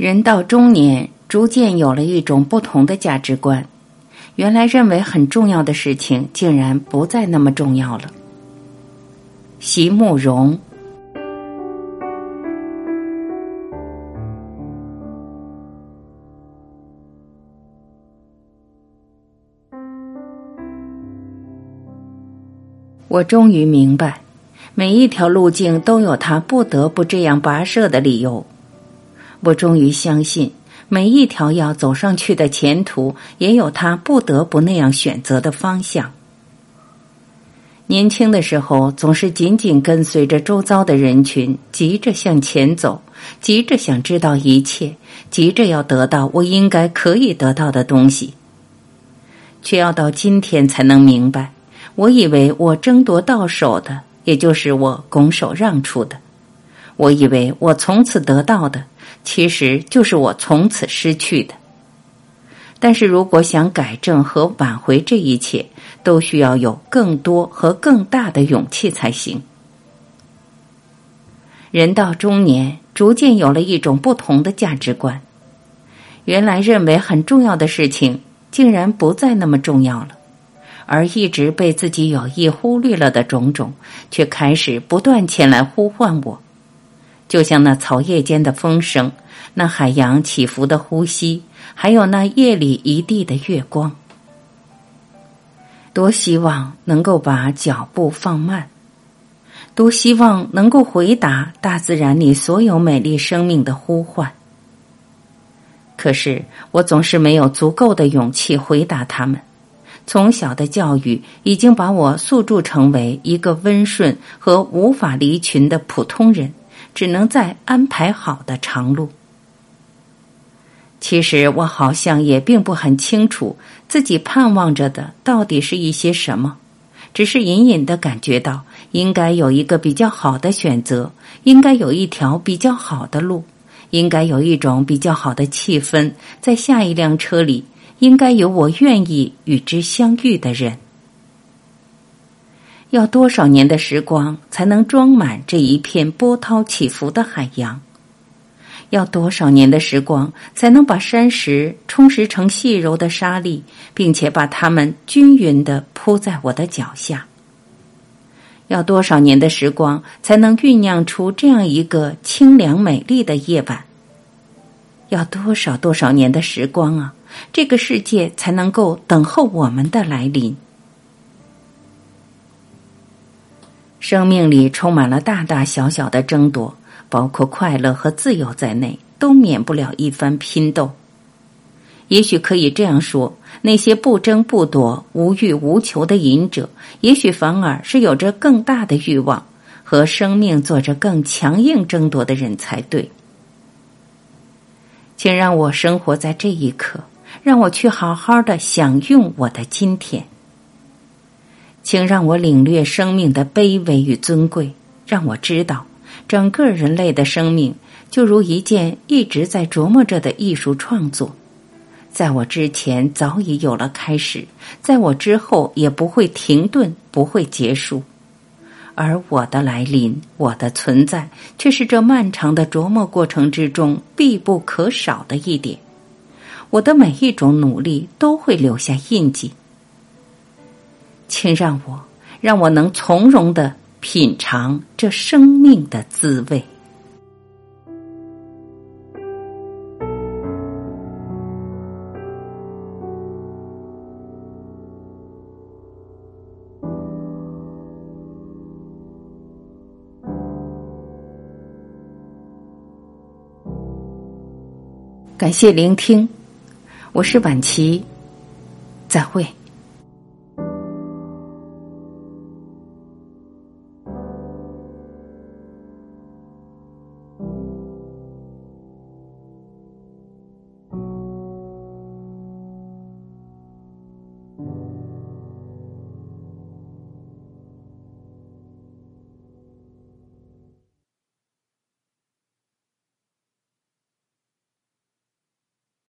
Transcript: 人到中年，逐渐有了一种不同的价值观，原来认为很重要的事情，竟然不再那么重要了。席慕容。我终于明白，每一条路径都有它不得不这样跋涉的理由。我终于相信，每一条要走上去的前途，也有它不得不那样选择的方向。年轻的时候，总是紧紧跟随着周遭的人群，急着向前走，急着想知道一切，急着要得到我应该可以得到的东西，却要到今天才能明白，我以为我争夺到手的，也就是我拱手让出的；我以为我从此得到的，其实就是我从此失去的。但是如果想改正和挽回这一切，都需要有更多和更大的勇气才行。人到中年，逐渐有了一种不同的价值观，原来认为很重要的事情，竟然不再那么重要了。而一直被自己有意忽略了的种种，却开始不断前来呼唤我，就像那草叶间的风声，那海洋起伏的呼吸，还有那夜里一地的月光。多希望能够把脚步放慢，多希望能够回答大自然里所有美丽生命的呼唤，可是我总是没有足够的勇气回答他们。从小的教育已经把我塑铸成为一个温顺和无法离群的普通人，只能在安排好的长路。其实我好像也并不很清楚自己盼望着的到底是一些什么，只是隐隐地感觉到应该有一个比较好的选择，应该有一条比较好的路，应该有一种比较好的气氛，在下一辆车里应该有我愿意与之相遇的人。要多少年的时光才能装满这一片波涛起伏的海洋？要多少年的时光才能把山石充实成细柔的沙粒，并且把它们均匀地铺在我的脚下？要多少年的时光才能酝酿出这样一个清凉美丽的夜晚？要多少年的时光啊，这个世界才能够等候我们的来临。生命里充满了大大小小的争夺，包括快乐和自由在内，都免不了一番拼斗。也许可以这样说，那些不争不夺、无欲无求的赢者，也许反而是有着更大的欲望，和生命做着更强硬争夺的人才对。请让我生活在这一刻，让我去好好的享用我的今天。请让我领略生命的卑微与尊贵，让我知道，整个人类的生命就如一件一直在琢磨着的艺术创作，在我之前早已有了开始，在我之后也不会停顿，不会结束。而我的来临，我的存在，却是这漫长的琢磨过程之中必不可少的一点。我的每一种努力都会留下印记。请让我能从容地品尝这生命的滋味。感谢聆听，我是婉琪，再会。